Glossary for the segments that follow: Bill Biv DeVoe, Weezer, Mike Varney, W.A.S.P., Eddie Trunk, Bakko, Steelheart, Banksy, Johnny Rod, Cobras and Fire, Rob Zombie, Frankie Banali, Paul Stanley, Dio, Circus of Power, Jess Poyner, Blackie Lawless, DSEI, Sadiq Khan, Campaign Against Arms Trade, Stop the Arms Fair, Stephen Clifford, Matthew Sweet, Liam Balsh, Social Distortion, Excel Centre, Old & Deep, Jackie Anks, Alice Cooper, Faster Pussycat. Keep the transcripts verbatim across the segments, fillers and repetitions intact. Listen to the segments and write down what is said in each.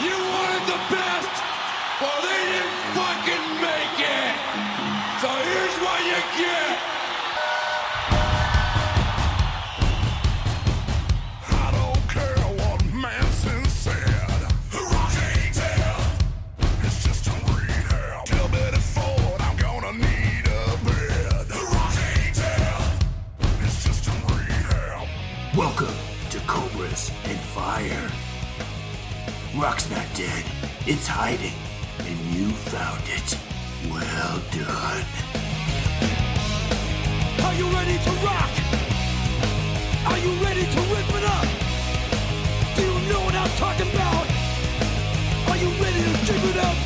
You wanted the best. Well, they didn't fucking make it. So here's what you get. I don't care what Manson said. I can't tell. It's just a rehab. Till bit of Ford, I'm gonna need a bed. I can't tell. It's just a rehab. Welcome to Cobras and Fire. Rock's not dead, it's hiding, and you found it. Well done. Are you ready to rock? Are you ready to rip it up? Do you know what I'm talking about? Are you ready to give it up?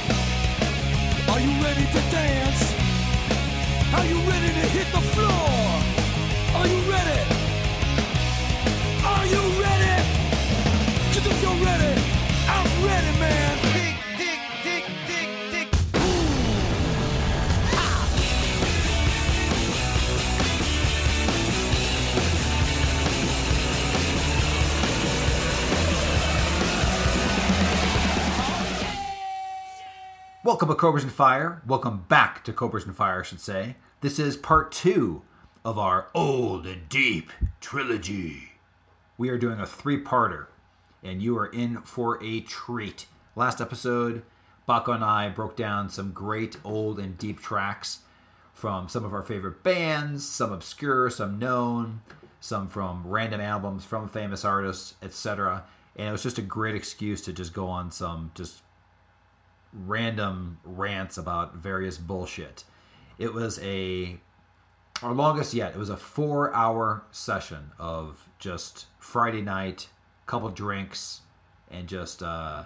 Are you ready to dance? Are you ready to hit the floor? Are you ready? Are you ready? 'Cause if you're ready, I'm ready, man. Dick, dick, dick, dick, dick. Ooh. Ah. Welcome to Cobras and Fire. Welcome back to Cobras and Fire, I should say. This is part two of our Old and Deep trilogy. We are doing a three-parter. And you are in for a treat. Last episode, Bakko and I broke down some great old and deep tracks from some of our favorite bands, some obscure, some known, some from random albums, from famous artists, et cetera. And it was just a great excuse to just go on some just random rants about various bullshit. It was a, our longest yet, it was a four-hour session of just Friday night, couple drinks, and just uh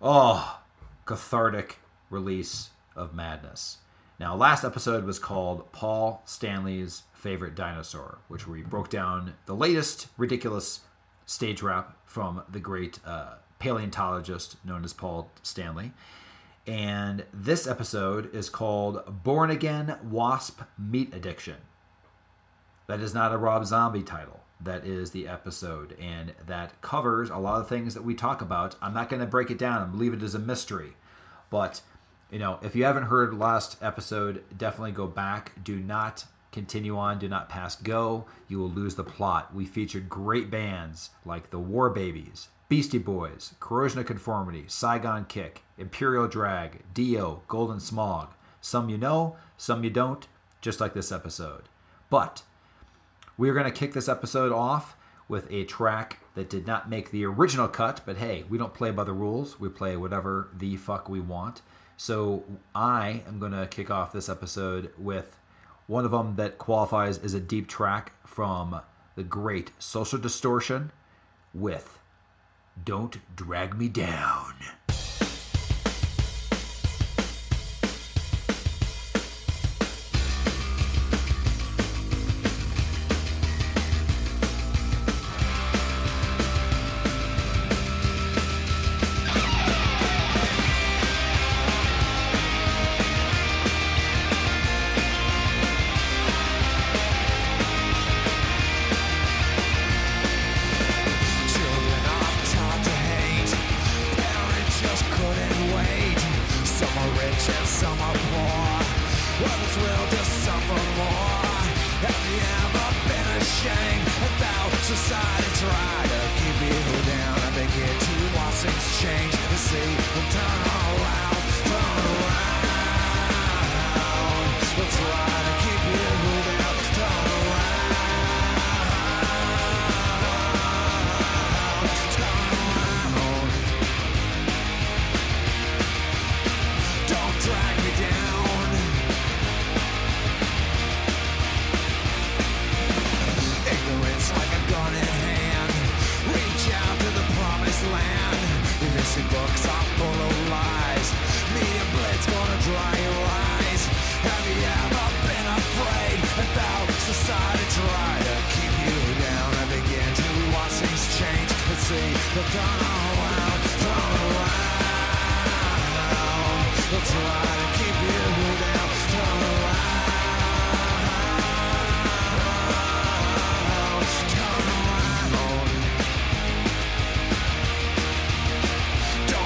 oh cathartic release of madness. Now, last episode was called Paul Stanley's Favorite Dinosaur, which we broke down the latest ridiculous stage rap from the great uh, paleontologist known as Paul Stanley. And this episode is called Born Again W A S P Meat Addiction. That is not a Rob Zombie title. That is the episode, and that covers a lot of things that we talk about. I'm not going to break it down and leave it as a mystery. But, you know, if you haven't heard last episode, definitely go back. Do not continue on. Do not pass go. You will lose the plot. We featured great bands like the War Babies, Beastie Boys, Corrosion of Conformity, Saigon Kick, Imperial Drag, Dio, Golden Smog. Some you know, some you don't, just like this episode. But we are going to kick this episode off with a track that did not make the original cut, but hey, we don't play by the rules. We play whatever the fuck we want. So I am going to kick off this episode with one of them that qualifies as a deep track from the great Social Distortion with Don't Drag Me Down. Don't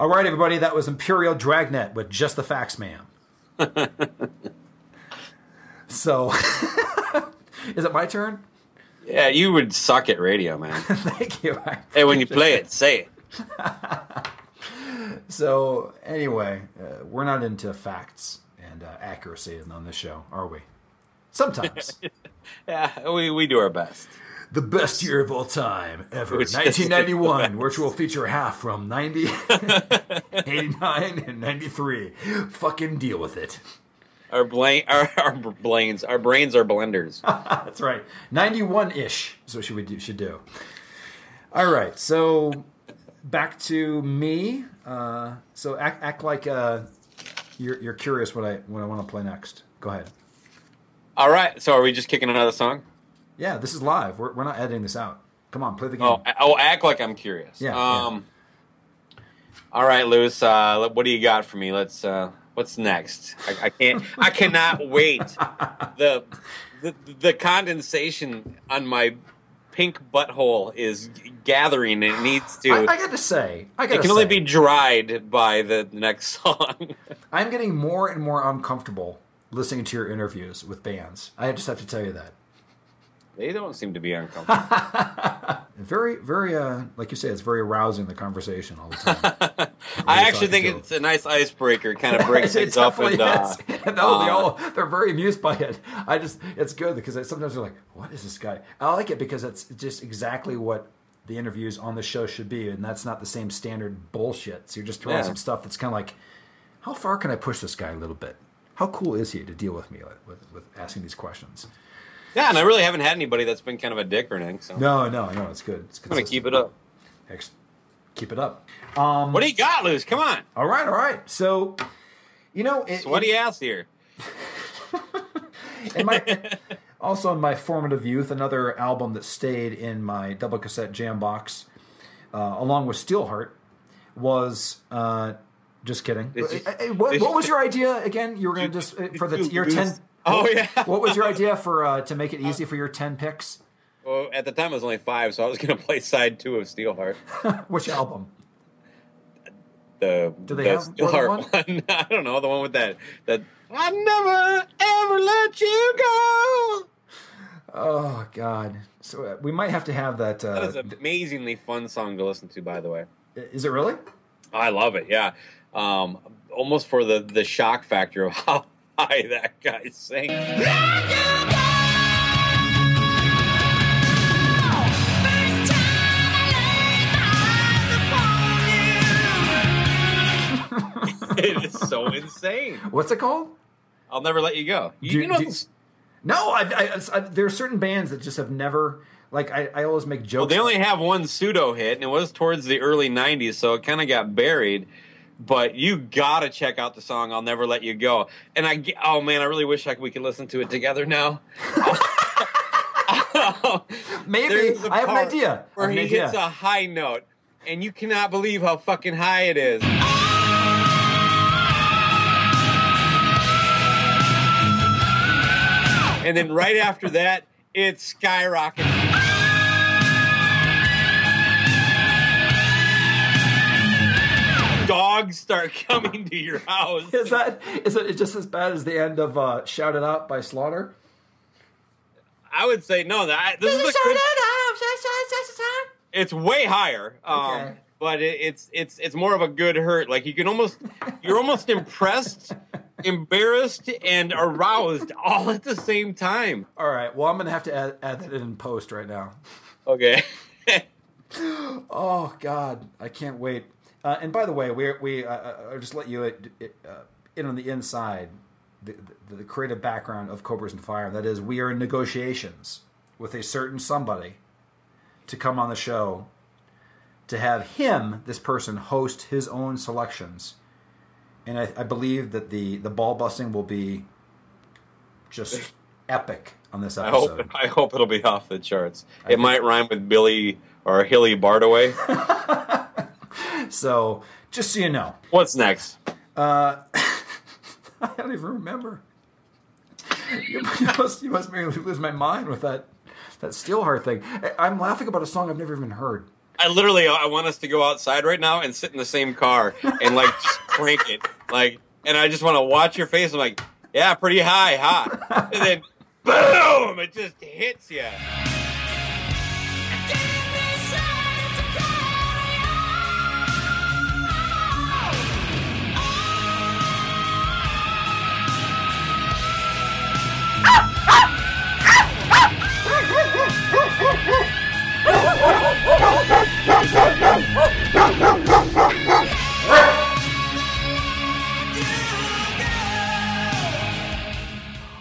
All right, everybody, that was Imperial Dragnet with Just the Facts, Ma'am. So, is it my turn? Yeah, you would suck at radio, man. Thank you. Hey, when you play it, say it. So, anyway, uh, we're not into facts and uh, accuracy on this show, are we? Sometimes. Yeah, we, we do our best. The best year of all time ever. Which nineteen ninety-one, which will feature half from ninety, eighty-nine, and ninety-three. Fucking deal with it. Our, bla- our, our, brains, our brains are blenders. That's right. ninety-one-ish is what we should, should do. All right, so back to me. Uh, so act, act like uh, you're, you're curious what I, what I want to play next. Go ahead. All right, so are we just kicking another song? Yeah, this is live. We're we're not editing this out. Come on, play the game. Oh, I'll act like I'm curious. Yeah. Um, yeah. All right, Lewis. Uh, what do you got for me? Let's. Uh, what's next? I, I can't. I cannot wait. The, the the condensation on my pink butthole is gathering. It needs to. I, I got to say. I got. It can say. only be dried by the next song. I'm getting more and more uncomfortable listening to your interviews with bands. I just have to tell you that. They don't seem to be uncomfortable. very, very, uh, like you say, it's very arousing, the conversation all the time. Really I actually think it's a nice icebreaker. It kind of breaks it things up. And, uh, no, uh, they all, they're very amused by it. I just, it's good because I, sometimes they're like, what is this guy? I like it because it's just exactly what the interviews on the show should be, and that's not the same standard bullshit. So you're just throwing yeah. some stuff that's kind of like, how far can I push this guy a little bit? How cool is he to deal with me like, with, with asking these questions? Yeah, and I really haven't had anybody that's been kind of a dick or anything. So. No, no, no, it's good. It's I'm going to keep it up. Ex- keep it up. Um, what do you got, Luz? Come on. All right, all right. So, you know... It, Sweaty it, ass here. in my, also in my formative youth, another album that stayed in my double cassette jam box, uh, along with Steelheart, was... Uh, just kidding. You, hey, what, what was your idea, again? You were going to just... For the year ten... Oh, yeah. What was your idea for uh, to make it easy for your ten picks? Well, at the time, it was only five, so I was going to play side two of Steelheart. Which album? The, Do they the have Steelheart one? one. I don't know, the one with that. that I never, ever let you go. Oh, God. So uh, we might have to have that. Uh, that is an amazingly fun song to listen to, by the way. Is it really? I love it, yeah. Um, almost for the, the shock factor of how... Hi, that guy singing. It is so insane. What's it called? I'll Never Let You Go. You, do, you know, do, no, I, I, I, there are certain bands that just have never. Like, I, I always make jokes. Well, they only have one pseudo hit, and it was towards the early nineties, so it kind of got buried. But you gotta check out the song "I'll Never Let You Go." And I, oh man, I really wish I, we could listen to it together now. Maybe I have an idea. Where he hits a high note, and you cannot believe how fucking high it is. And then right after that, it skyrockets. Dogs start coming to your house. Is that is it just as bad as the end of uh, "Shout It Out" by Slaughter? I would say no. That this is the shout it out. It's way higher, um, okay. but it, it's it's it's more of a good hurt. Like you can almost you're almost impressed, embarrassed, and aroused all at the same time. All right. Well, I'm gonna have to add, add that in post right now. Okay. Oh God, I can't wait. Uh, and by the way, we we uh, I'll just let you it, it, uh, in on the inside, the, the, the creative background of Cobras and Fire. That is, we are in negotiations with a certain somebody to come on the show to have him, this person, host his own selections. And I, I believe that the, the ball busting will be just epic on this episode. I hope, I hope it'll be off the charts. I it think. might rhyme with Billy or Hilly Bardaway. So, just so you know. What's next? Uh, I don't even remember. You, you must, you must make me lose my mind with that, that Steelheart thing. I'm laughing about a song I've never even heard. I literally, I want us to go outside right now and sit in the same car and, like, just crank it. Like, and I just want to watch your face. I'm like, yeah, pretty high, hot. And then, boom, it just hits you.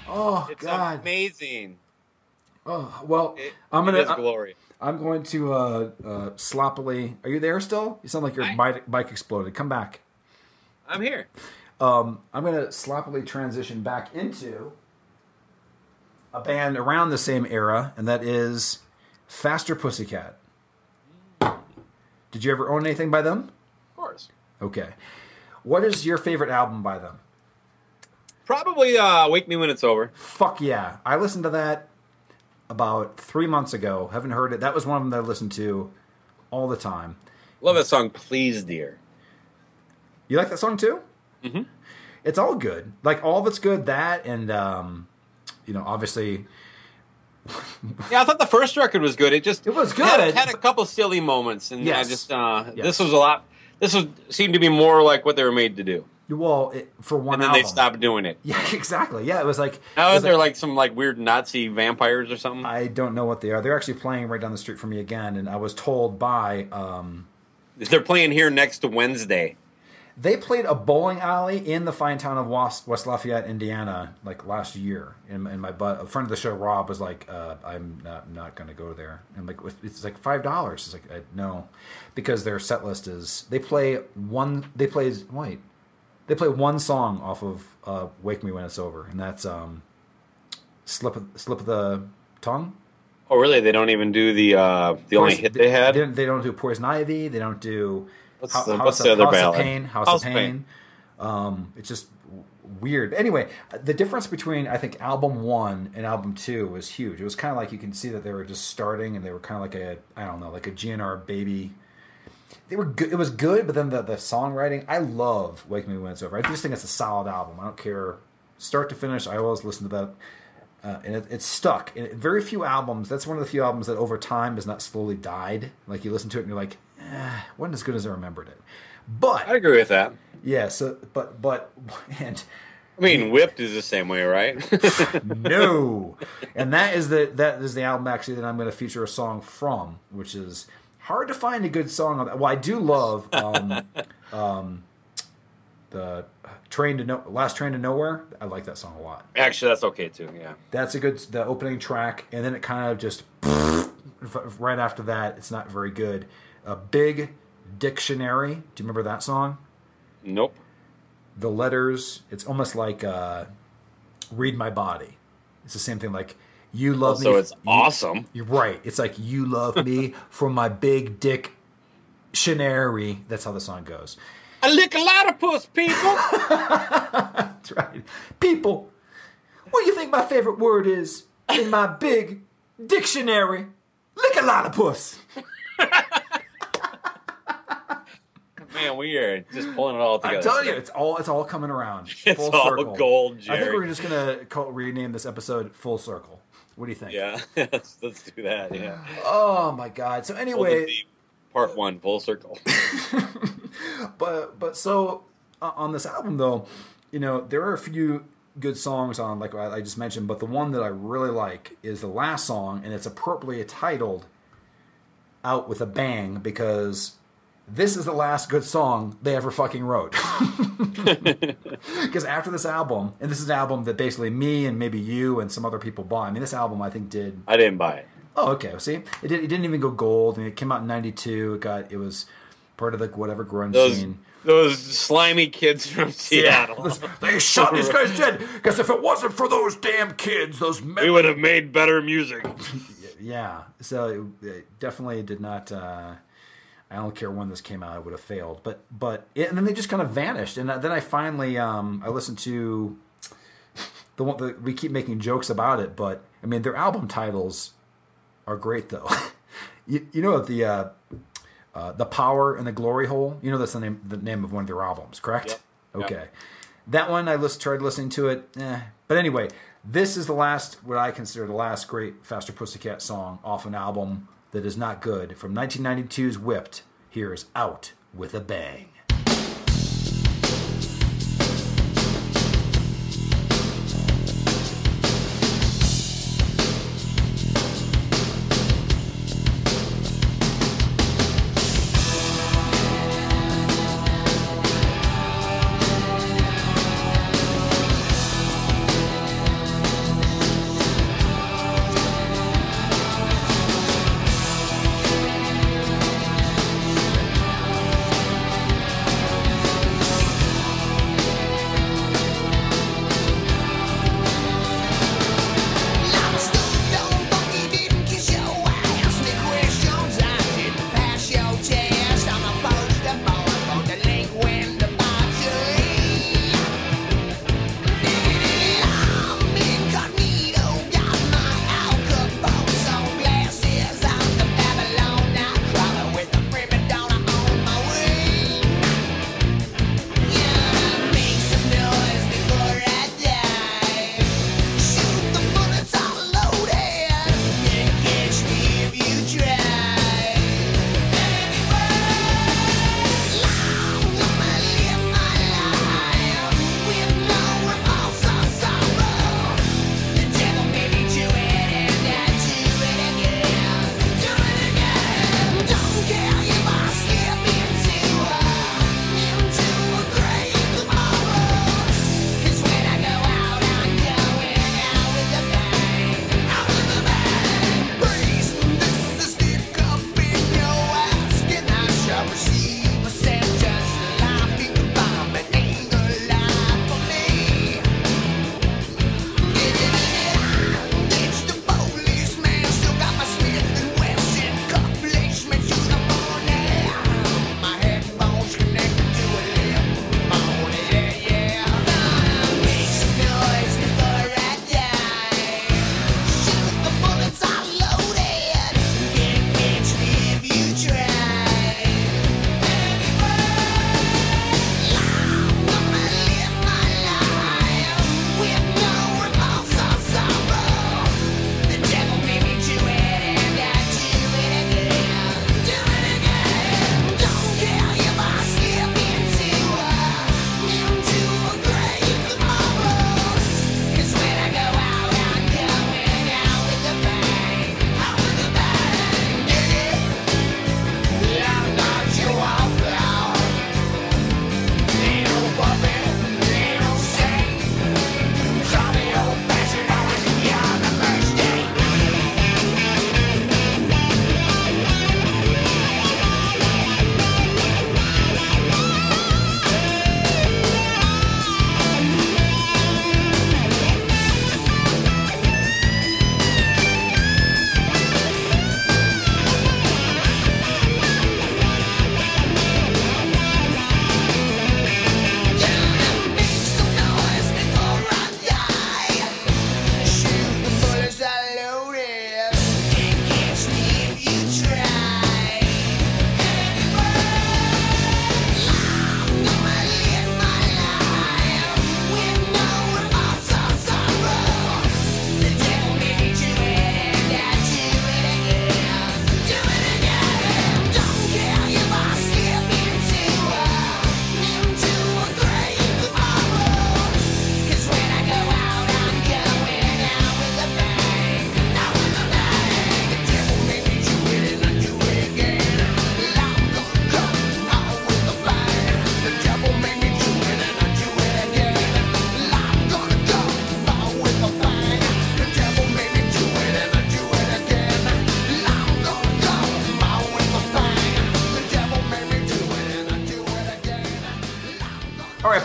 Oh, it's God. Amazing. Oh, well, it, I'm gonna. It is glory. I'm, I'm going to uh, uh, sloppily. Are you there still? You sound like your I, bike, bike exploded. Come back. I'm here. Um, I'm going to sloppily transition back into a band around the same era, and that is Faster Pussycat. Did you ever own anything by them? Of course. Okay. What is your favorite album by them? Probably uh, Wake Me When It's Over. Fuck yeah. I listened to that about three months ago. Haven't heard it. That was one of them that I listened to all the time. Love that song, Please Dear. You like that song too? Mm-hmm. It's all good. Like, all that's good, that, and, um, you know, obviously... Yeah, I thought the first record was good. It just it was good. Had, had a couple silly moments, and yes. I just uh, yes. this was a lot. This was seemed to be more like what they were made to do. Well, it, for one, and then album. They stopped doing it. Yeah, exactly. Yeah, it was like now was there like, like some like weird Nazi vampires or something. I don't know what they are. They're actually playing right down the street from me again, and I was told by um, they're playing here next Wednesday. They played a bowling alley in the fine town of West Lafayette, Indiana, like last year. And, and my butt, a friend of the show, Rob, was like, uh, "I'm not not going to go there." And like, it's like five dollars. It's like I, no, because their set list is they play one. They play wait, they play one song off of uh, "Wake Me When It's Over," and that's um, "Slip Slip of the Tongue." Oh, really? They don't even do the uh, the Poison, only hit they had. They, they don't do Poison Ivy. They don't do. What's House, the, what's the other House ballad? Of Pain, House, House of Pain. Pain. Um, it's just w- weird. But anyway, the difference between, I think, album one and album two was huge. It was kind of like you can see that they were just starting and they were kind of like a, I don't know, like a G N R baby. They were good. It was good, but then the, the songwriting, I love Wake Me When It's Over. I just think it's a solid album. I don't care. Start to finish, I always listen to that. Uh, and it, it's stuck. And very few albums, that's one of the few albums that over time has not slowly died. Like you listen to it and you're like, eh, wasn't as good as I remembered it. But I agree with that. Yeah, so but but and I mean Whipped is the same way, right? No. And that is the that is the album actually that I'm gonna feature a song from, which is hard to find a good song on that. Well, I do love um, um, the Train to No Last Train to Nowhere. I like that song a lot. Actually that's okay too, yeah. That's a good the opening track, and then it kind of just right after that it's not very good. A Big Dictionary. Do you remember that song? Nope. The letters. It's almost like uh, Read My Body. It's the same thing. Like you love also, me. So it's you, awesome. You're right. It's like you love me for my big dictionary. That's how the song goes. I lick a lottopus, people. That's right. People, what do you think my favorite word is in my big dictionary? Lick a lottopus. Man, we are just pulling it all together. I'm telling you, it's all it's all coming around. It's, it's full all circle. Gold, Jerry. I think we're just gonna call, rename this episode "Full Circle." What do you think? Yeah, let's, let's do that. Yeah. Oh my God. So anyway, deep, part one, full circle. but but so uh, on this album though, you know there are a few good songs on, like I, I just mentioned, but the one that I really like is the last song, and it's appropriately titled "Out with a Bang" because. This is the last good song they ever fucking wrote. Because after this album, and this is an album that basically me and maybe you and some other people bought. I mean, this album I think did... I didn't buy it. Oh, okay. See? It, did, it didn't even go gold. I mean, it came out in ninety-two. It got... It was part of the whatever grunge those, scene. Those slimy kids from Seattle. Seattle. They shot these guys dead because if it wasn't for those damn kids, those... Men- we would have made better music. Yeah. So it, it definitely did not... Uh, I don't care when this came out; it would have failed. But but it, and then they just kind of vanished. And then I finally um, I listened to the one that we keep making jokes about it. But I mean, their album titles are great, though. you, you know what the uh, uh, The Power and the Glory Hole. You know that's the name, the name of one of their albums, correct? Yep. Okay. Yep. That one, I list, tried listening to it. Eh. But anyway, this is the last, what I consider the last great Faster Pussycat song off an album that is not good. From nineteen ninety-two's Whipped, here is Out with a Bang.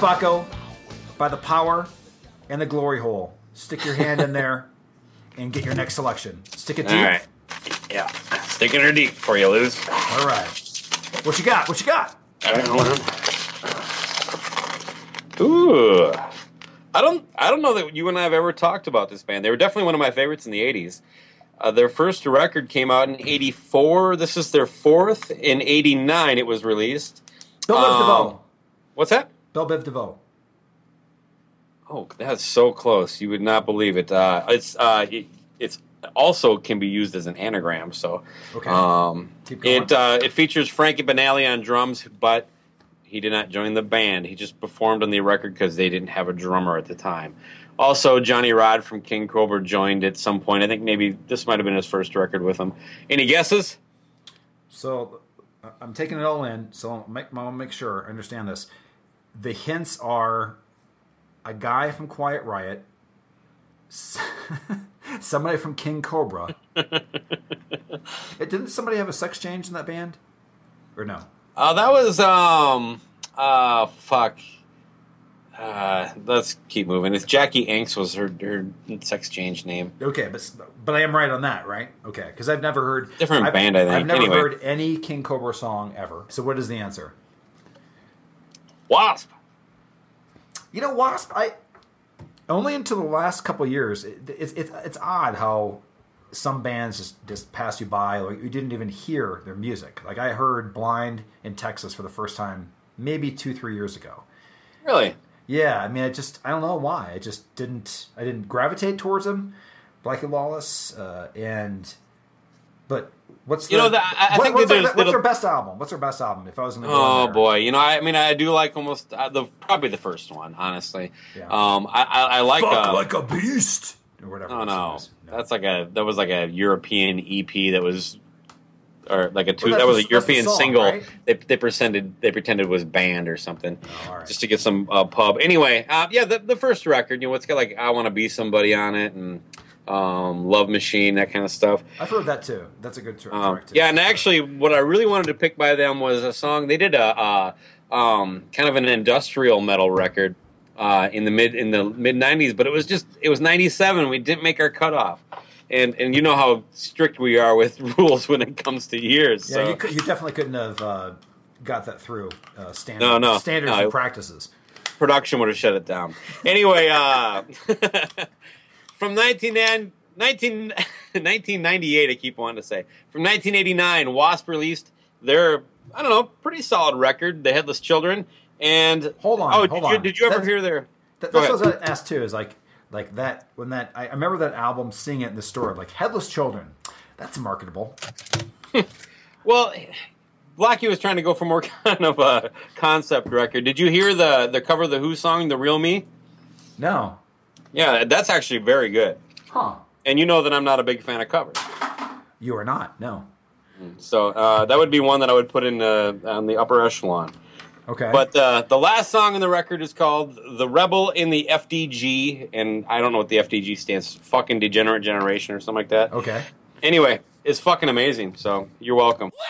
Bakko, by The Power and the Glory Hole. Stick your hand in there and get your next selection. Stick it deep. All right. Yeah. Sticking her deep for you, Liz. All right. What you got? What you got? All right, hold on. Ooh. I don't, I don't know that you and I have ever talked about this band. They were definitely one of my favorites in the eighties. Uh, their first record came out in eighty-four. This is their fourth. In eighty-nine, it was released. Bill um, Biv DeVoe. What's that? Bill Biv DeVoe. Oh, that's so close. You would not believe it. Uh, it's uh, it, it's also can be used as an anagram. So okay. um, it uh, it features Frankie Banali on drums, but he did not join the band. He just performed on the record because they didn't have a drummer at the time. Also, Johnny Rod from King Cobra joined at some point. I think maybe this might have been his first record with him. Any guesses? So I'm taking it all in, so I'll make sure I understand this. The hints are a guy from Quiet Riot, somebody from King Cobra. Didn't somebody have a sex change in that band? Or no? Uh, that was, um, uh, fuck. Uh, let's keep moving. It's Jackie Anks was her, her sex change name. Okay, but but I am right on that, right? Okay, because I've never heard different I've, band. I think I've never anyway. heard any King Cobra song ever. So what is the answer? W A S P. You know, W A S P. I only until the last couple of years. It's it, it, it's odd how some bands just, just pass you by. Like you didn't even hear their music. Like I heard Blind in Texas for the first time maybe two three years ago. Really. Yeah, I mean, I just, I don't know why. I just didn't, I didn't gravitate towards him, Blackie Lawless, uh, and, but what's the, you know, the, I, I what, think what's, their, what's their best album? What's their best album? If I was going to go Oh, there. boy. You know, I, I mean, I do like almost, uh, the probably the first one, honestly. Yeah. Um, I, I, I like Fuck uh, like a beast! Or whatever. Oh, no. no. That's like a, that was like a European E P that was, or like a two, well, that was a, a European song, single. Right? They they pretended they pretended was banned or something, oh, right. just to get some uh, pub. Anyway, uh, yeah, the, the first record, you know, it's got like "I Want to Be Somebody" on it and um, "Love Machine," that kind of stuff. I've heard that too. That's a good track. Um, too. Yeah, and actually, what I really wanted to pick by them was a song they did a, a um, kind of an industrial metal record uh, in the mid in the mid nineties, but it was just it was ninety-seven. We didn't make our cutoff. And and you know how strict we are with rules when it comes to years. Yeah, so. you, could, you definitely couldn't have uh, got that through uh, standard, no, no, standards no, and practices. Production would have shut it down. Anyway, uh, from nineteen ninety-eight, I keep wanting to say, from nineteen eighty-nine, W A S P released their, I don't know, pretty solid record, The Headless Children. And Hold on, oh, hold did, on. You, did you ever that's, hear their... That, that's what I was asked, too, is like... Like that, when that, I remember that album seeing it in the store, like Headless Children. That's marketable. Well, Blackie was trying to go for more kind of a concept record. Did you hear the, the cover of the Who song, The Real Me? No. Yeah, that's actually very good. Huh. And you know that I'm not a big fan of covers. You are not, no. So uh, that would be one that I would put in uh, on the upper echelon. Okay. But uh, the last song on the record is called The Rebel in the F D G, and I don't know what the F D G stands for, fucking Degenerate Generation or something like that. Okay. Anyway, it's fucking amazing, so you're welcome. Wow!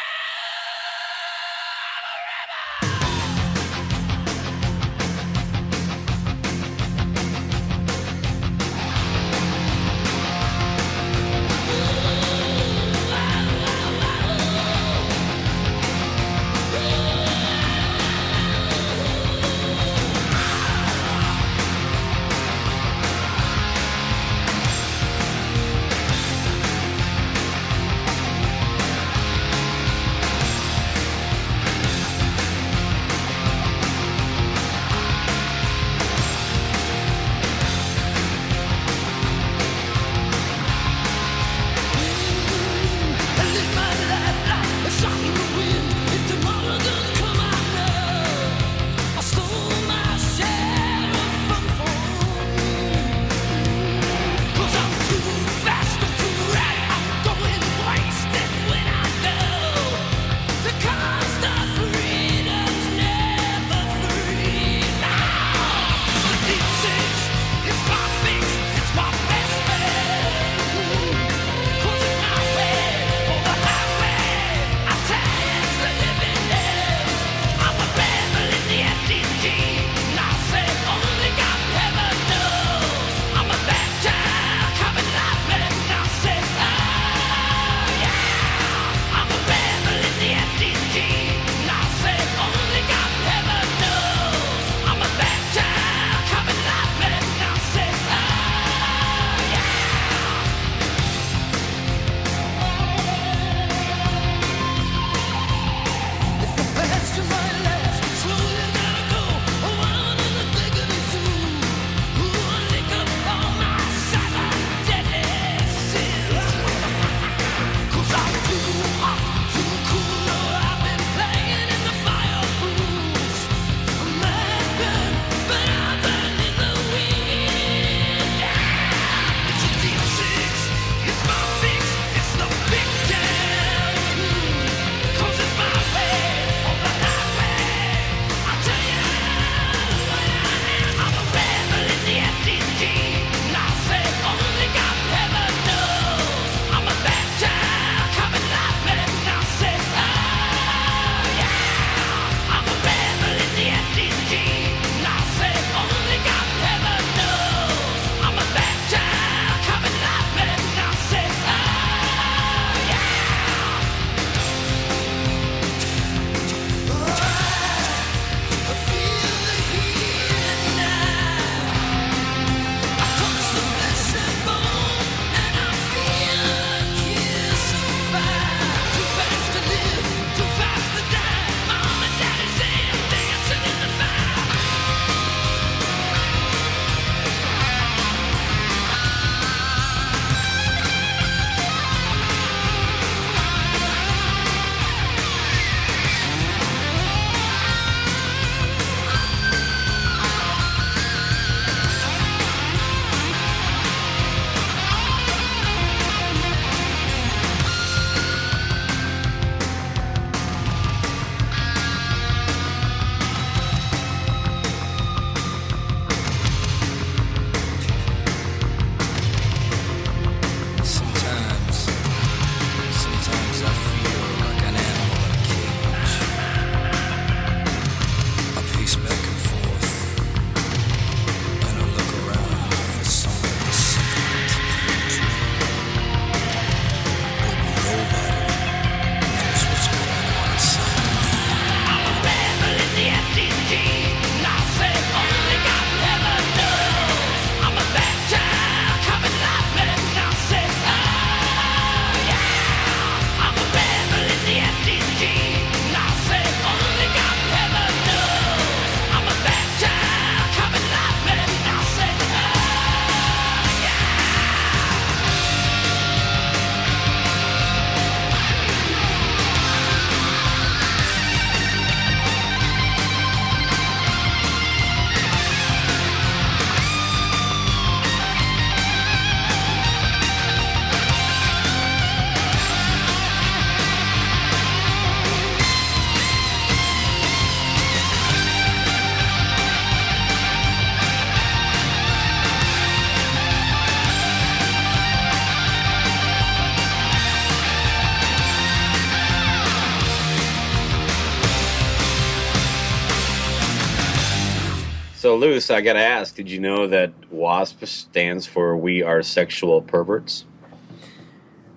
So, Luce, I got to ask, did you know that W A S P stands for We Are Sexual Perverts?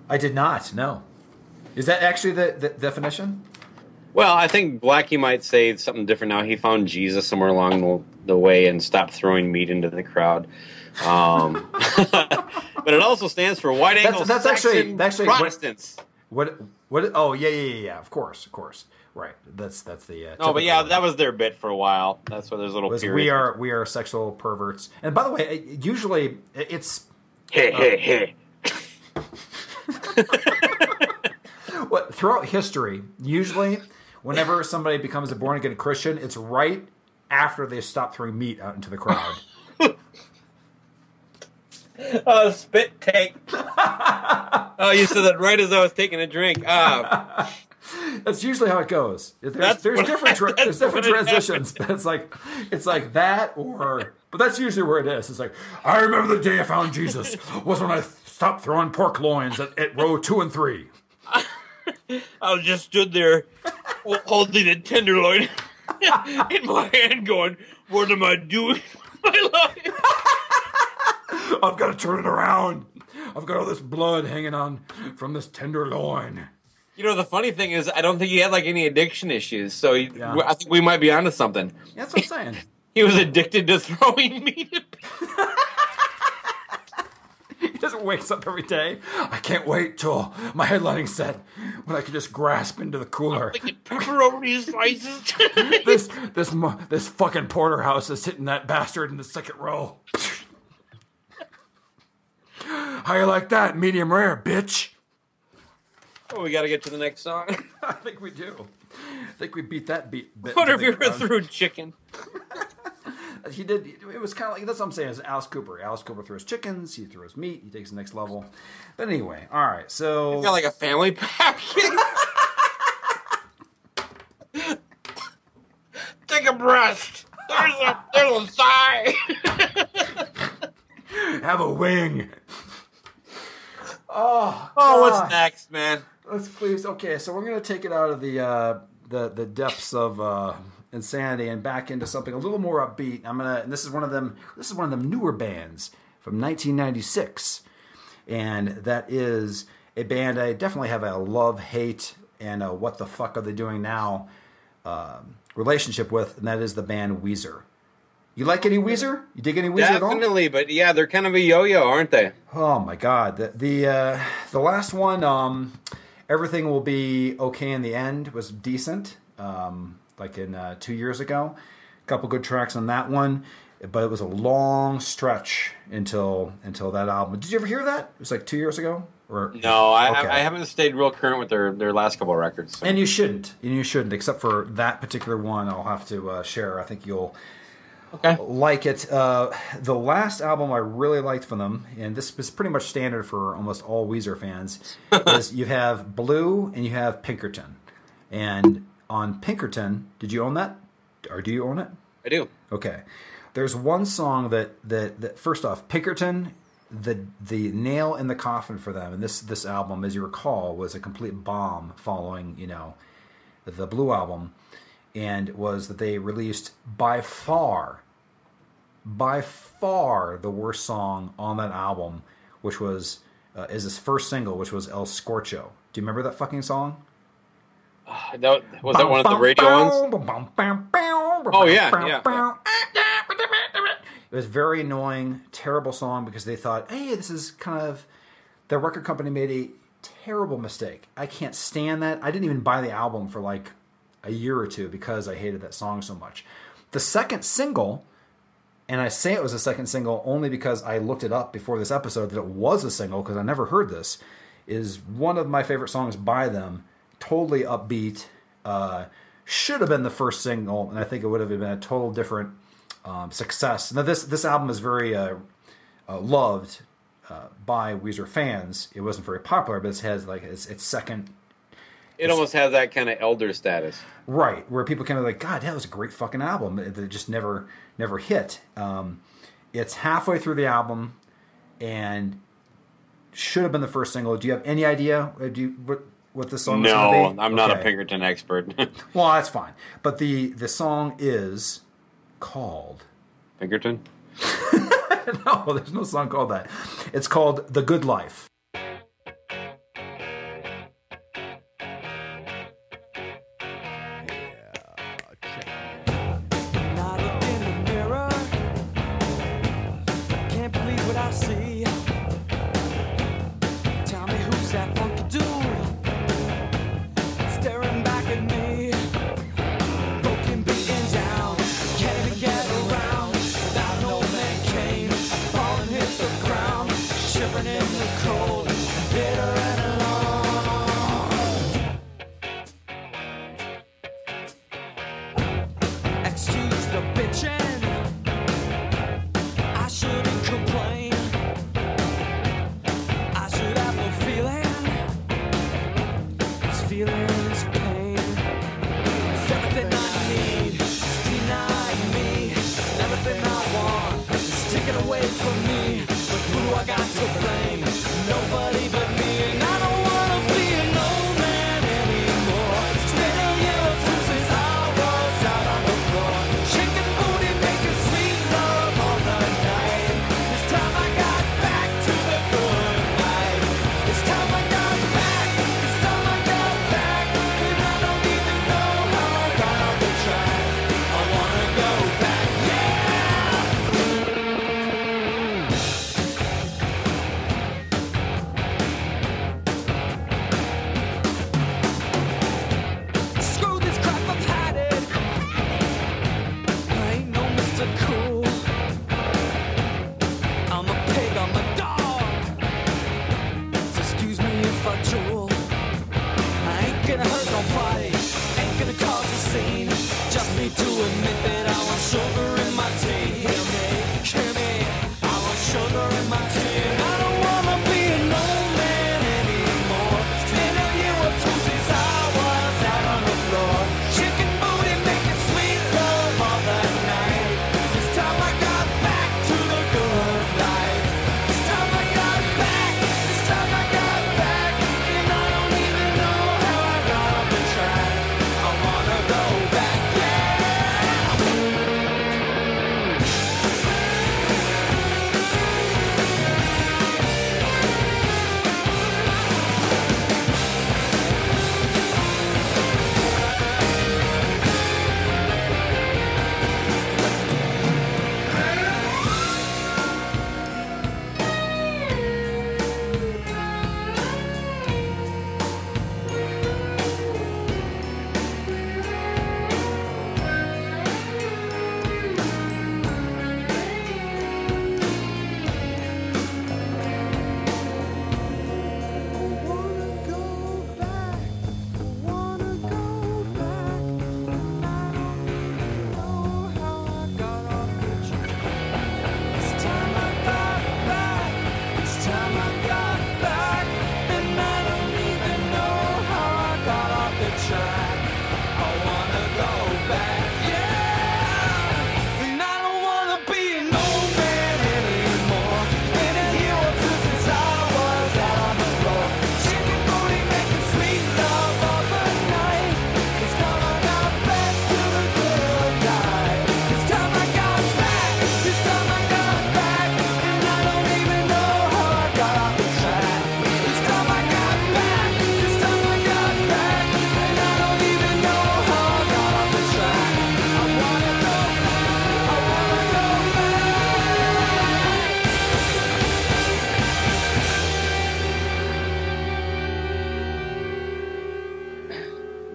I did not, no. Is that actually the, the definition? Well, I think Blackie might say something different now. He found Jesus somewhere along the, the way and stopped throwing meat into the crowd. Um, but it also stands for White Anglo Saxon that's, that's actually, actually Protestants. What, what? What? Oh, yeah, yeah, yeah. Of course, of course. Right. That's that's the. Uh, no, but yeah, that was their bit for a while. That's where there's little. We are we are sexual perverts. And by the way, usually it's. Hey uh, hey hey. What throughout history, usually, whenever somebody becomes a born again Christian, it's right after they stop throwing meat out into the crowd. Oh, spit take. Oh, you said that right as I was taking a drink. Uh, that's usually how it goes. There's, there's different tra- there's different transitions, but it's like it's like that or but that's usually where it is. It's like I remember the day I found Jesus was when I stopped throwing pork loins at, at row two and three. I just stood there holding a tenderloin in my hand, going, "What am I doing with my life?" I've got to turn it around. I've got all this blood hanging on from this tenderloin. You know, the funny thing is, I don't think he had, like, any addiction issues, so he, yeah. I think we might be onto something. Yeah, that's what I'm saying. He was addicted to throwing meat at people. He just wakes up every day. I can't wait till my headlining set when I can just grasp into the cooler. Like pepperoni slices. this, this, this fucking porterhouse is hitting that bastard in the second row. How you like that? Medium rare, bitch. Oh, we got to get to the next song. I think we do. I think we beat that beat. What if you're through chicken? He did. It was kind of like, that's what I'm saying, is Alice Cooper. Alice Cooper throws chickens. He throws meat. He takes the next level. But anyway, all right, so. He's got like a family pack. Take a breast. There's a, there's a thigh. Have a wing. Oh, oh, what's next, man? Let's please. Okay, so we're gonna take it out of the uh, the the depths of uh, insanity and back into something a little more upbeat. I'm gonna. And this is one of them. This is one of them newer bands from nineteen ninety-six, and that is a band I definitely have a love, hate, and a what the fuck are they doing now uh, relationship with, and that is the band Weezer. You like any Weezer? You dig any Weezer Definitely, at all? Definitely, but yeah, they're kind of a yo-yo, aren't they? Oh my God, the the, uh, the last one, um, Everything Will Be Okay in the End, was decent, um, like in uh, two years ago. A couple good tracks on that one, but it was a long stretch until until that album. Did you ever hear that? It was like two years ago. Or, no, I, okay. I, I haven't stayed real current with their, their last couple of records. So. And you shouldn't, and you shouldn't, except for that particular one. I'll have to uh, share. I think you'll. Okay. Like it, uh, the last album I really liked from them, and this is pretty much standard for almost all Weezer fans, is you have Blue and you have Pinkerton. And on Pinkerton, did you own that? Or do you own it? I do. Okay. There's one song that, that, that first off, Pinkerton, the the nail in the coffin for them, and this, this album, as you recall, was a complete bomb following, you know, the Blue album. And was that they released by far, by far the worst song on that album, which was, uh, is his first single, which was El Scorcho. Do you remember that fucking song? Uh, that, was that one of the radio ones? Oh, yeah, yeah. It was very annoying, terrible song, because they thought, hey, this is kind of, the record company made a terrible mistake. I can't stand that. I didn't even buy the album for like, a year or two because I hated that song so much. The second single, and I say it was a second single only because I looked it up before this episode that it was a single because I never heard this, is one of my favorite songs by them. Totally upbeat. Uh, should have been the first single, and I think it would have been a total different um, success. Now, this this album is very uh, uh, loved uh, by Weezer fans. It wasn't very popular, but it has like its, its second... It almost has that kind of elder status. Right, where people kind of like, God, that was a great fucking album. It just never never hit. Um, it's halfway through the album and should have been the first single. Do you have any idea do you, what, what the song is going to be? No, I'm not okay. a Pinkerton expert. Well, that's fine. But the, the song is called Pinkerton? No, there's no song called that. It's called The Good Life.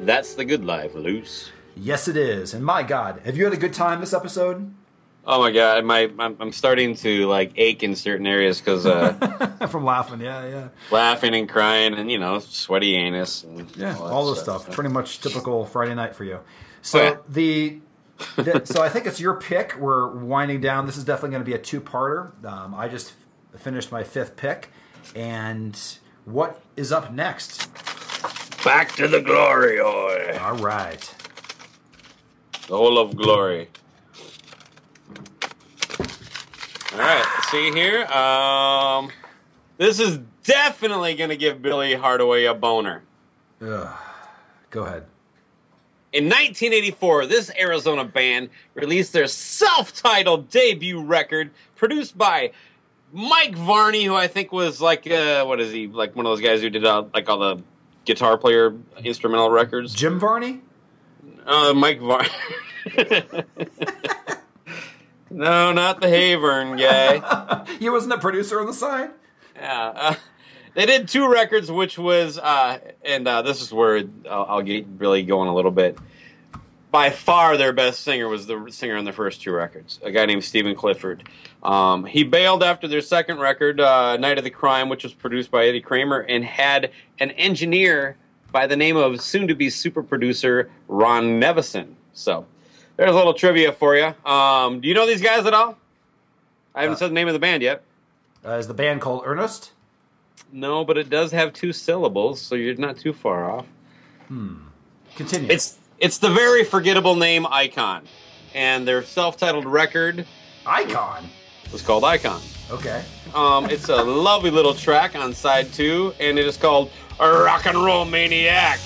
That's The Good Life, Luce. Yes, it is. And my God, have you had a good time this episode? Oh, my God. My I'm, I'm starting to, like, ache in certain areas because... Uh, From laughing, yeah, yeah. Laughing and crying and, you know, sweaty anus. And yeah, all, all this stuff. stuff. Pretty much typical Friday night for you. So oh, yeah. the... the so I think it's your pick. We're winding down. This is definitely going to be a two-parter. Um, I just f- finished my fifth pick. And what is up next? Back to the glory, oi. All right. The whole of glory. All right, see here. Um, this is definitely going to give Billy Hardaway a boner. Ugh. Go ahead. In nineteen eighty-four, this Arizona band released their self-titled debut record, produced by Mike Varney, who I think was like, uh, what is he, like one of those guys who did uh, like all the guitar player instrumental records? Jim Varney? Uh, Mike Varney. No, not the Hayvern guy. He wasn't a producer on the side? Yeah. Uh, they did two records, which was, uh, and uh, this is where I'll, I'll get really going a little bit. By far their best singer was the singer on the first two records, a guy named Stephen Clifford. Um, he bailed after their second record, uh, Night of the Crime, which was produced by Eddie Kramer, and had an engineer by the name of soon-to-be super producer Ron Nevison. So there's a little trivia for you. Um, do you know these guys at all? I haven't uh, said the name of the band yet. Uh, is the band called Earnest? No, but it does have two syllables, so you're not too far off. Hmm. Continue. It's... It's the very forgettable name Icon, and their self-titled record Icon was called Icon. Okay. Um, it's a lovely little track on side two, and it is called Rock and Roll Maniac.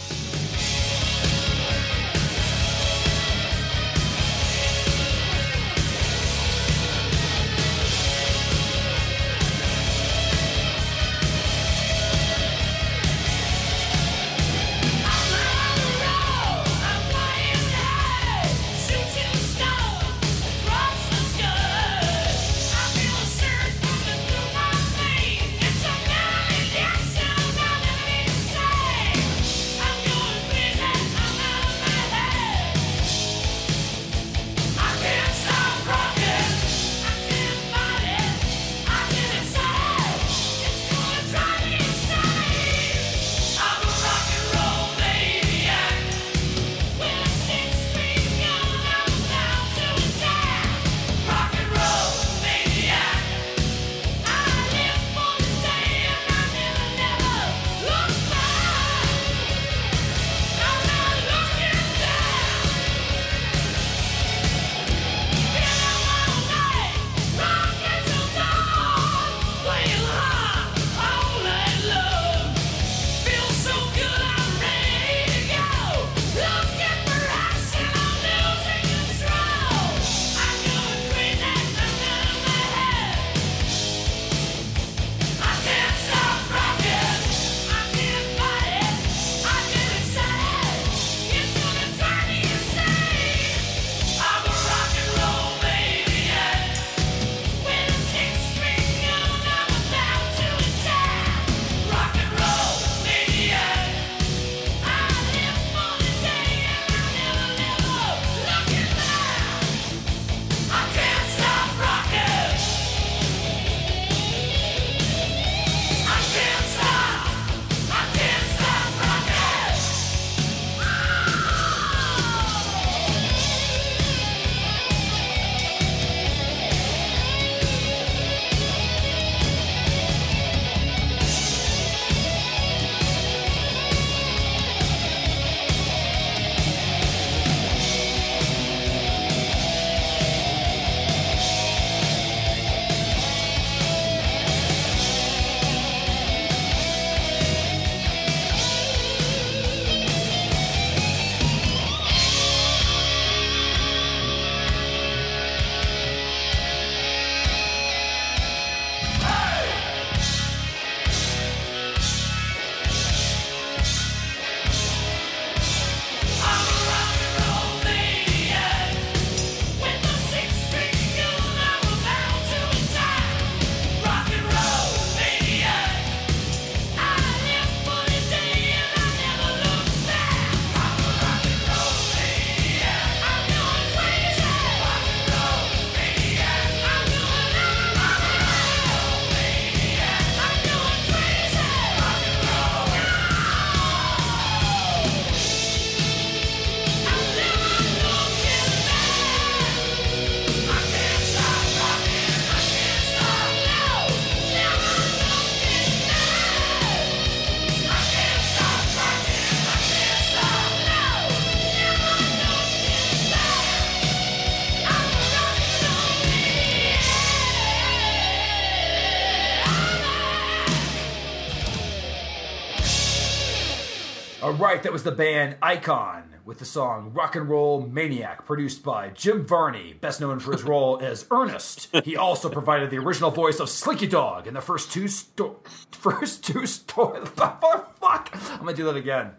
right, that was the band Icon with the song Rock and Roll Maniac, produced by Jim Varney, best known for his role as Ernest. He also provided the original voice of Slinky Dog in the first two sto- first two stories. Fuck! I'm gonna do that again.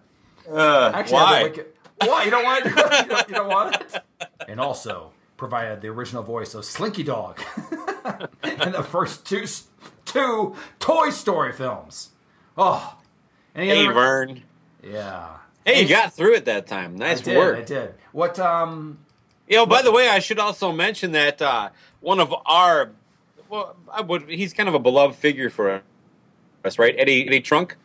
Uh, Actually, why? I have to look at- why? You don't want it? You don't, you don't want it? And also provided the original voice of Slinky Dog in the first two two Toy Story films. Oh. Any hey, other... Vern. Yeah. Hey, you got through it that time. Nice I did, work. I did. What, um... You know, by what... the way, I should also mention that uh, one of our... Well, I would, he's kind of a beloved figure for us, right? Eddie Eddie Trunk?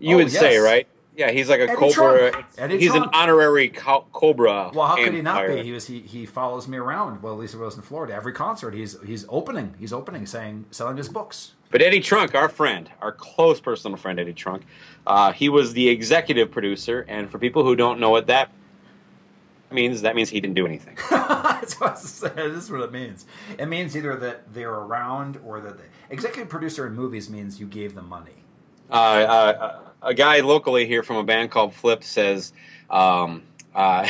You oh, would yes. say, right? Yeah, he's like a Eddie Cobra. Trump. Eddie he's Trump. An honorary co- Cobra. Well, how could he not be? He was. He, he follows me around. Well, at least he was in Florida. Every concert, he's he's opening. He's opening, saying, selling his books. But Eddie Trunk, our friend, our close personal friend, Eddie Trunk, uh, he was the executive producer. And for people who don't know what that means, that means he didn't do anything. That's what I was saying. This is what it means. It means either that they're around or that the executive producer in movies means you gave them money. Uh, uh, a guy locally here from a band called Flip says, um, uh,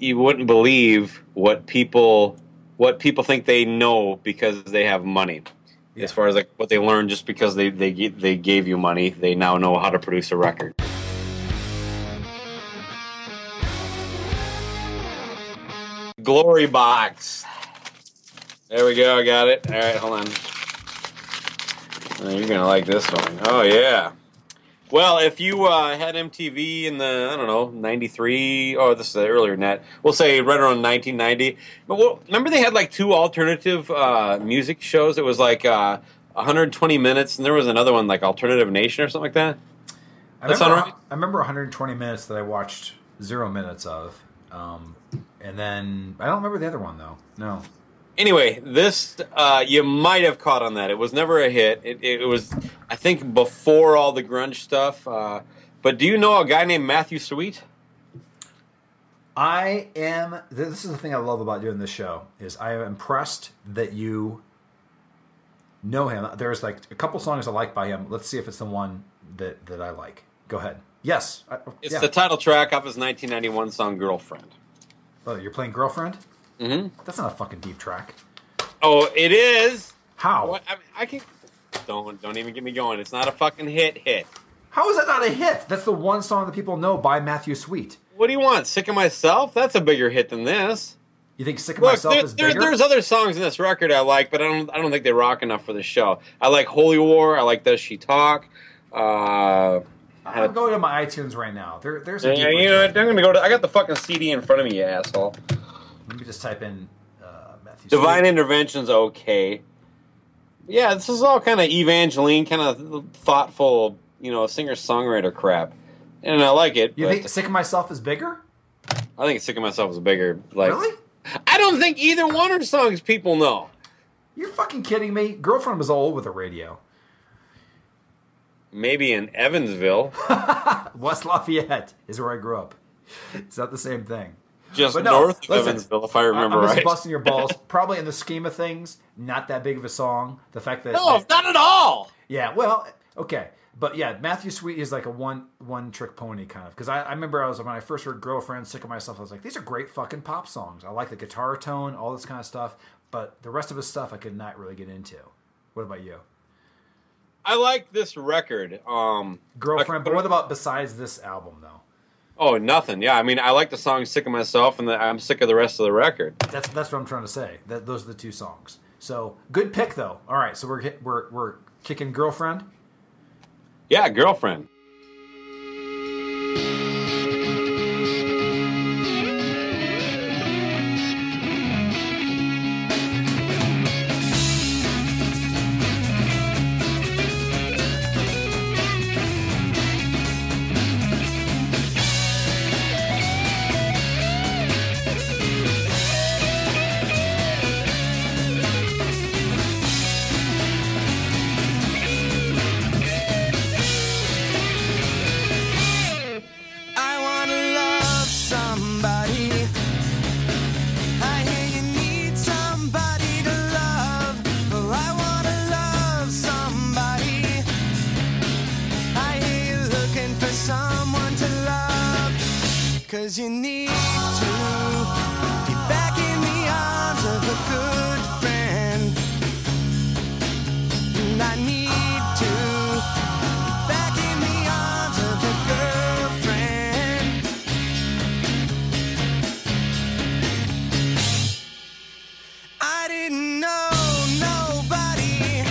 you wouldn't believe what people what people think they know because they have money. Yeah. As far as like what they learned just because they, they they gave you money, they now know how to produce a record. Glory box. There we go, I got it. All right, hold on. Oh, you're going to like this one. Oh, yeah. Well, if you uh, had M T V in the, I don't know, ninety-three, oh, this is earlier than that, we'll say right around nineteen ninety. But we'll, remember they had like two alternative uh, music shows? It was like uh, one hundred twenty minutes, and there was another one like Alternative Nation or something like that? I remember, right? I remember one hundred twenty minutes that I watched zero minutes of. Um, and then, I don't remember the other one, though. No. Anyway, this, uh, you might have caught on that. It was never a hit. It, it was, I think, before all the grunge stuff. Uh, but do you know a guy named Matthew Sweet? I am, this is the thing I love about doing this show, is I am impressed that you know him. There's like a couple songs I like by him. Let's see if it's the one that, that I like. Go ahead. Yes. I, it's yeah. the title track off his nineteen ninety-one song, Girlfriend. Oh, you're playing Girlfriend? Mm-hmm. That's not a fucking deep track. Oh, it is. How? What? I, mean, I can. Don't don't even get me going. It's not a fucking hit. Hit. How is that not a hit? That's the one song that people know by Matthew Sweet. What do you want? Sick of Myself? That's a bigger hit than this. You think Sick of Look, Myself there, is bigger? There, there's other songs in this record I like, but I don't. I don't think they rock enough for the show. I like Holy War. I like Does She Talk? Uh, I'm going to my iTunes right now. There, there's. A yeah, you know what? I'm going to go to. I got the fucking C D in front of me, you asshole. Let me just type in uh, Matthew Divine Sweet. Intervention's okay. Yeah, this is all kind of Evangeline, kind of thoughtful, you know, singer-songwriter crap. And I like it. You think Sick of Myself is bigger? I think Sick of Myself is bigger. Like, really? I don't think either one of songs people know. You're fucking kidding me. Girlfriend was all over the radio. Maybe in Evansville. West Lafayette is where I grew up. It's not the same thing. Just no, north of listen, Evansville, if I remember I'm right. I'm just busting your balls. Probably in the scheme of things, not that big of a song. The fact that no, that, not at all. Yeah, well, okay, but yeah, Matthew Sweet is like a one one trick pony kind of. Because I, I remember I was when I first heard "Girlfriend," Sick of Myself, I was like, these are great fucking pop songs. I like the guitar tone, all this kind of stuff. But the rest of his stuff, I could not really get into. What about you? I like this record, um, "Girlfriend." I, but what about besides this album, though? Oh, nothing. Yeah, I mean, I like the song "Sick of Myself" and the, I'm sick of the rest of the record. That's that's what I'm trying to say. That those are the two songs. So good pick, though. All right, so we're we're we're kicking "Girlfriend." Yeah, "Girlfriend." 'Cause you need to be back in the arms of a good friend. And I need to be back in the arms of a girlfriend. I didn't know nobody,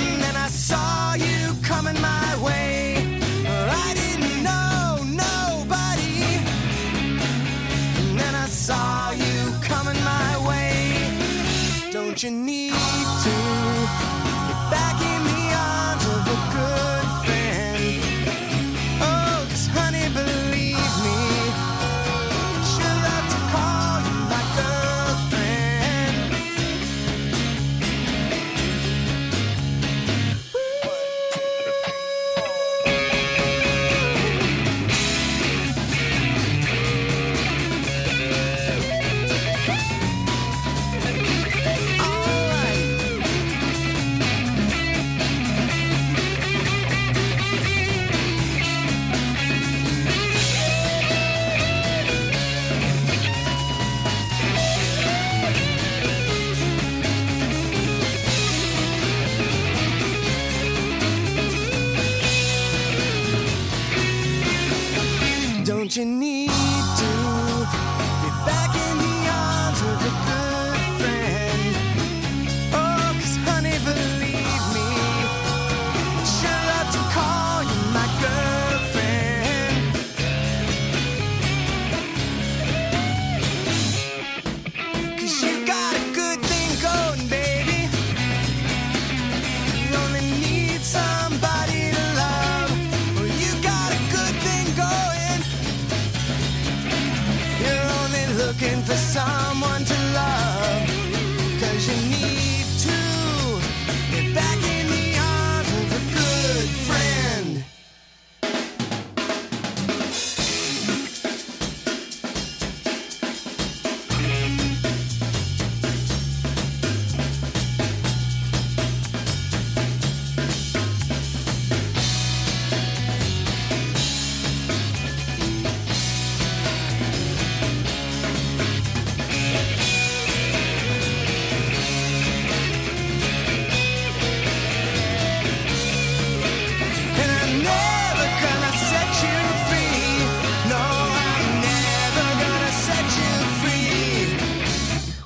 and then I saw you coming my way. Saw you coming my way. Don't you need to be back in the arms of a good friend? Oh, 'cause honey, believe me, she'll love to call you my you need to be back in the arms of a good friend. Oh, 'cause honey, believe me, she'll love to call you my girlfriend. 'Cause you got a good thing going, baby. You only need somebody to love. Well, you got a good thing going. You're only looking for someone to love, 'cause you need to be back in the arms of a good friend.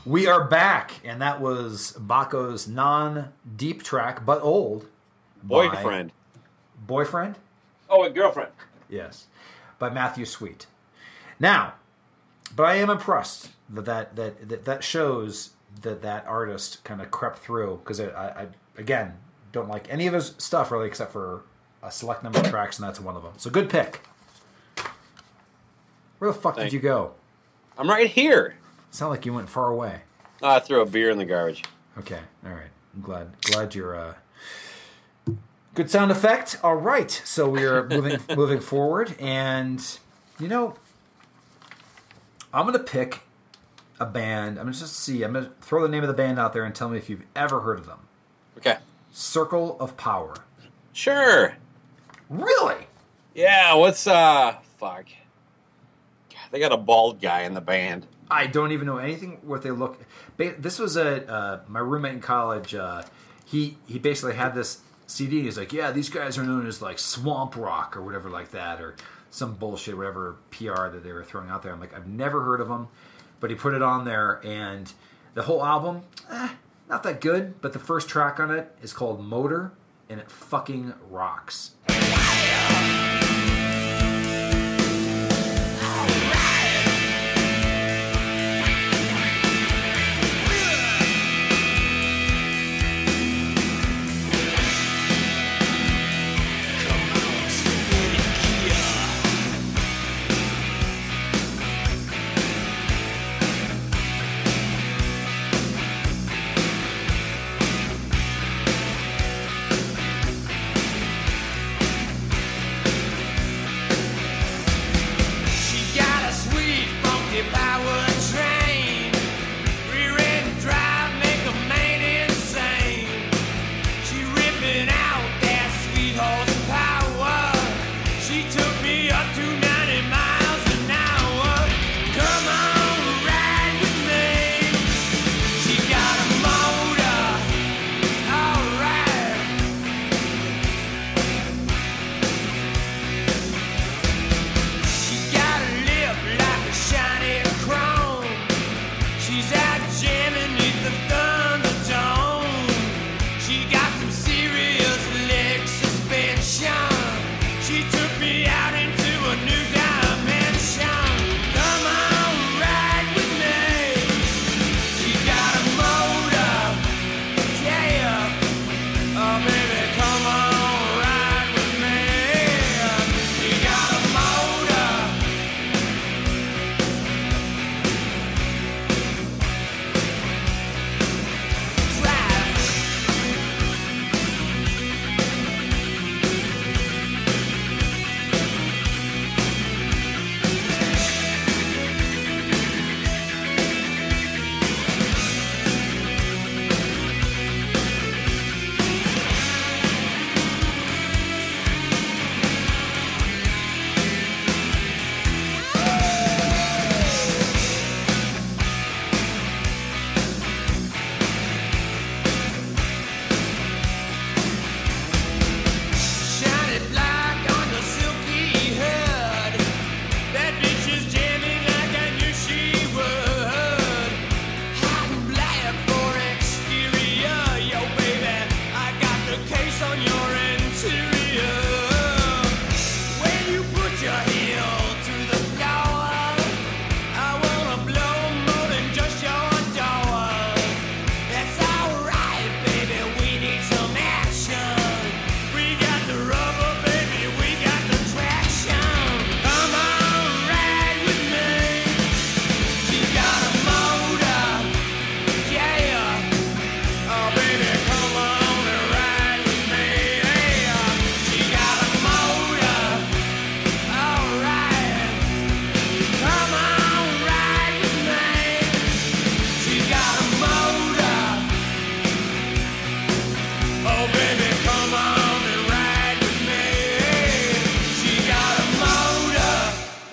We are back, and that was Bakko's non-deep track, but old. Boyfriend. By... Boyfriend? Oh, and Girlfriend. Yes, by Matthew Sweet. Now, but I am impressed that that, that, that, that shows that that artist kind of crept through, because I, I, again, don't like any of his stuff, really, except for a select number of tracks, and that's one of them. So good pick. Where the fuck Thank did you go? I'm right here. Sound like you went far away. I threw a beer in the garbage. Okay, all right. I'm glad. Glad you're. Uh... Good sound effect. All right, so we are moving moving forward, and you know, I'm gonna pick a band. I'm gonna just see. I'm gonna throw the name of the band out there and tell me if you've ever heard of them. Okay. Circle of Power. Sure. Really? Yeah. What's uh? Fuck. God, they got a bald guy in the band. I don't even know anything what they look. This was a uh, my roommate in college. Uh, he he basically had this C D. He's like, yeah, these guys are known as like swamp rock or whatever like that, or some bullshit, whatever P R that they were throwing out there. I'm like, I've never heard of them, but he put it on there, and the whole album, eh, not that good. But the first track on it is called Motor, and it fucking rocks.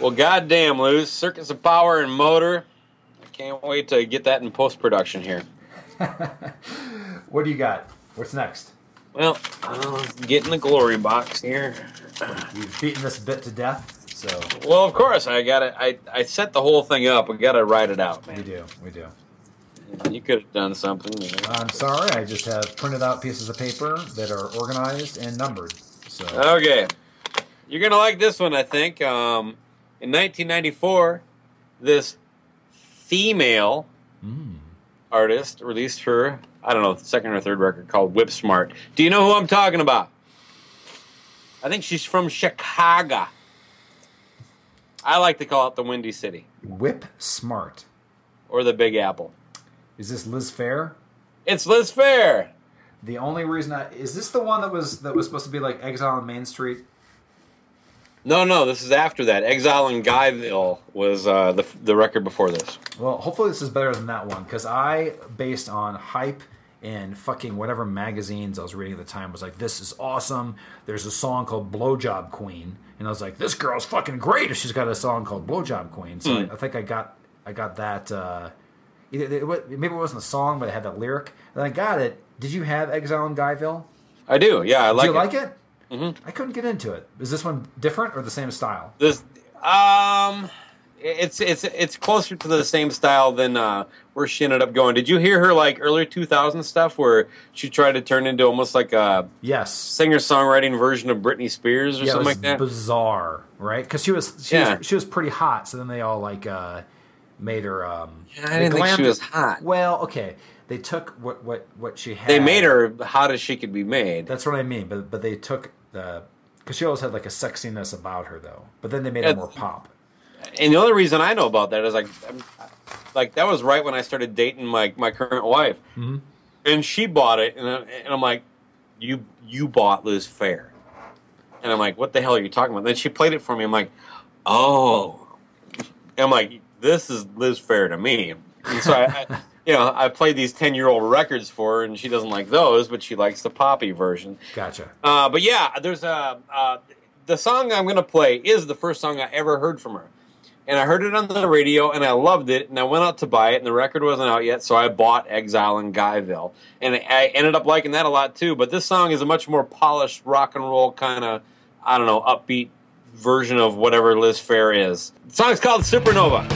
Well, goddamn, Luz. Circus of Power and Motor. I can't wait to get that in post-production here. What do you got? What's next? Well, I'll get in the glory box here. You've beaten this bit to death, so... Well, of course. I gotta, I, I set the whole thing up. We got to write it out, man. We do. We do. You could have done something. You know. I'm sorry. I just have printed out pieces of paper that are organized and numbered. So. Okay. You're going to like this one, I think. Um, in nineteen ninety-four, this female mm. artist released her, I don't know, second or third record called Whip Smart. Do you know who I'm talking about? I think she's from Chicago. I like to call it the Windy City. Whip Smart. Or the Big Apple. Is this Liz Phair? It's Liz Phair. The only reason I... Is this the one that was that was supposed to be like Exile on Main Street? No, no. This is after that. Exile in Guyville was uh, the the record before this. Well, hopefully this is better than that one. Because I, based on hype and fucking whatever magazines I was reading at the time, was like, this is awesome. There's a song called Blowjob Queen. And I was like, this girl's fucking great if she's got a song called Blowjob Queen. So mm. I, I think I got I got that... Uh, Either it, maybe it wasn't a song, but it had that lyric. And I got it. Did you have Exile in Guyville? I do. Yeah, I like it. Do you like it? Mm-hmm. I couldn't get into it. Is this one different or the same style? This, um, it's it's it's closer to the same style than uh, where she ended up going. Did you hear her like early two thousand stuff where she tried to turn into almost like a yes singer songwriting version of Britney Spears or yeah, something like that? Bizarre, right? Because she was she, yeah. was she was pretty hot. So then they all like. Uh, Made her. Um, yeah, I didn't think she was hot. Well, okay, they took what, what, what she had. They made her hot as she could be made. That's what I mean. But but they took the because she always had like a sexiness about her though. But then they made yeah, her more pop. And the only reason I know about that is like, like that was right when I started dating my my current wife, mm-hmm. and she bought it, and I, and I'm like, you you bought Liz Phair, and I'm like, what the hell are you talking about? And then she played it for me. I'm like, oh, and I'm like. This is Liz Phair to me. And so, I, I, you know, I played these ten-year-old records for her, and she doesn't like those, but she likes the poppy version. Gotcha. Uh, but, yeah, there's a, uh, the song I'm going to play is the first song I ever heard from her. And I heard it on the radio, and I loved it, and I went out to buy it, and the record wasn't out yet, so I bought Exile in Guyville. And I ended up liking that a lot, too. But this song is a much more polished rock and roll kind of, I don't know, upbeat version of whatever Liz Phair is. The song's called Supernova.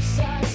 Side.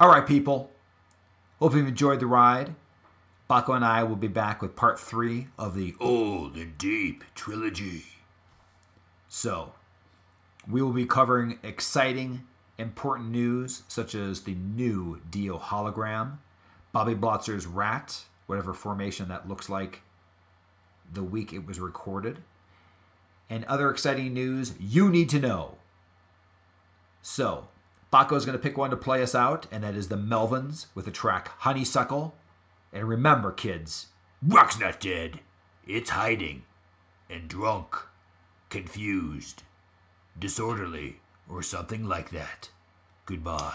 All right, people. Hope you've enjoyed the ride. Bakko and I will be back with part three of the Old and Deep trilogy. So, we will be covering exciting, important news, such as the new Dio hologram, Bobby Blotzer's rat, whatever formation that looks like the week it was recorded, and other exciting news you need to know. So, Bakko's going to pick one to play us out, and that is the Melvins with the track Honeysuckle. And remember, kids, rock's not dead. It's hiding and drunk, confused, disorderly, or something like that. Goodbye.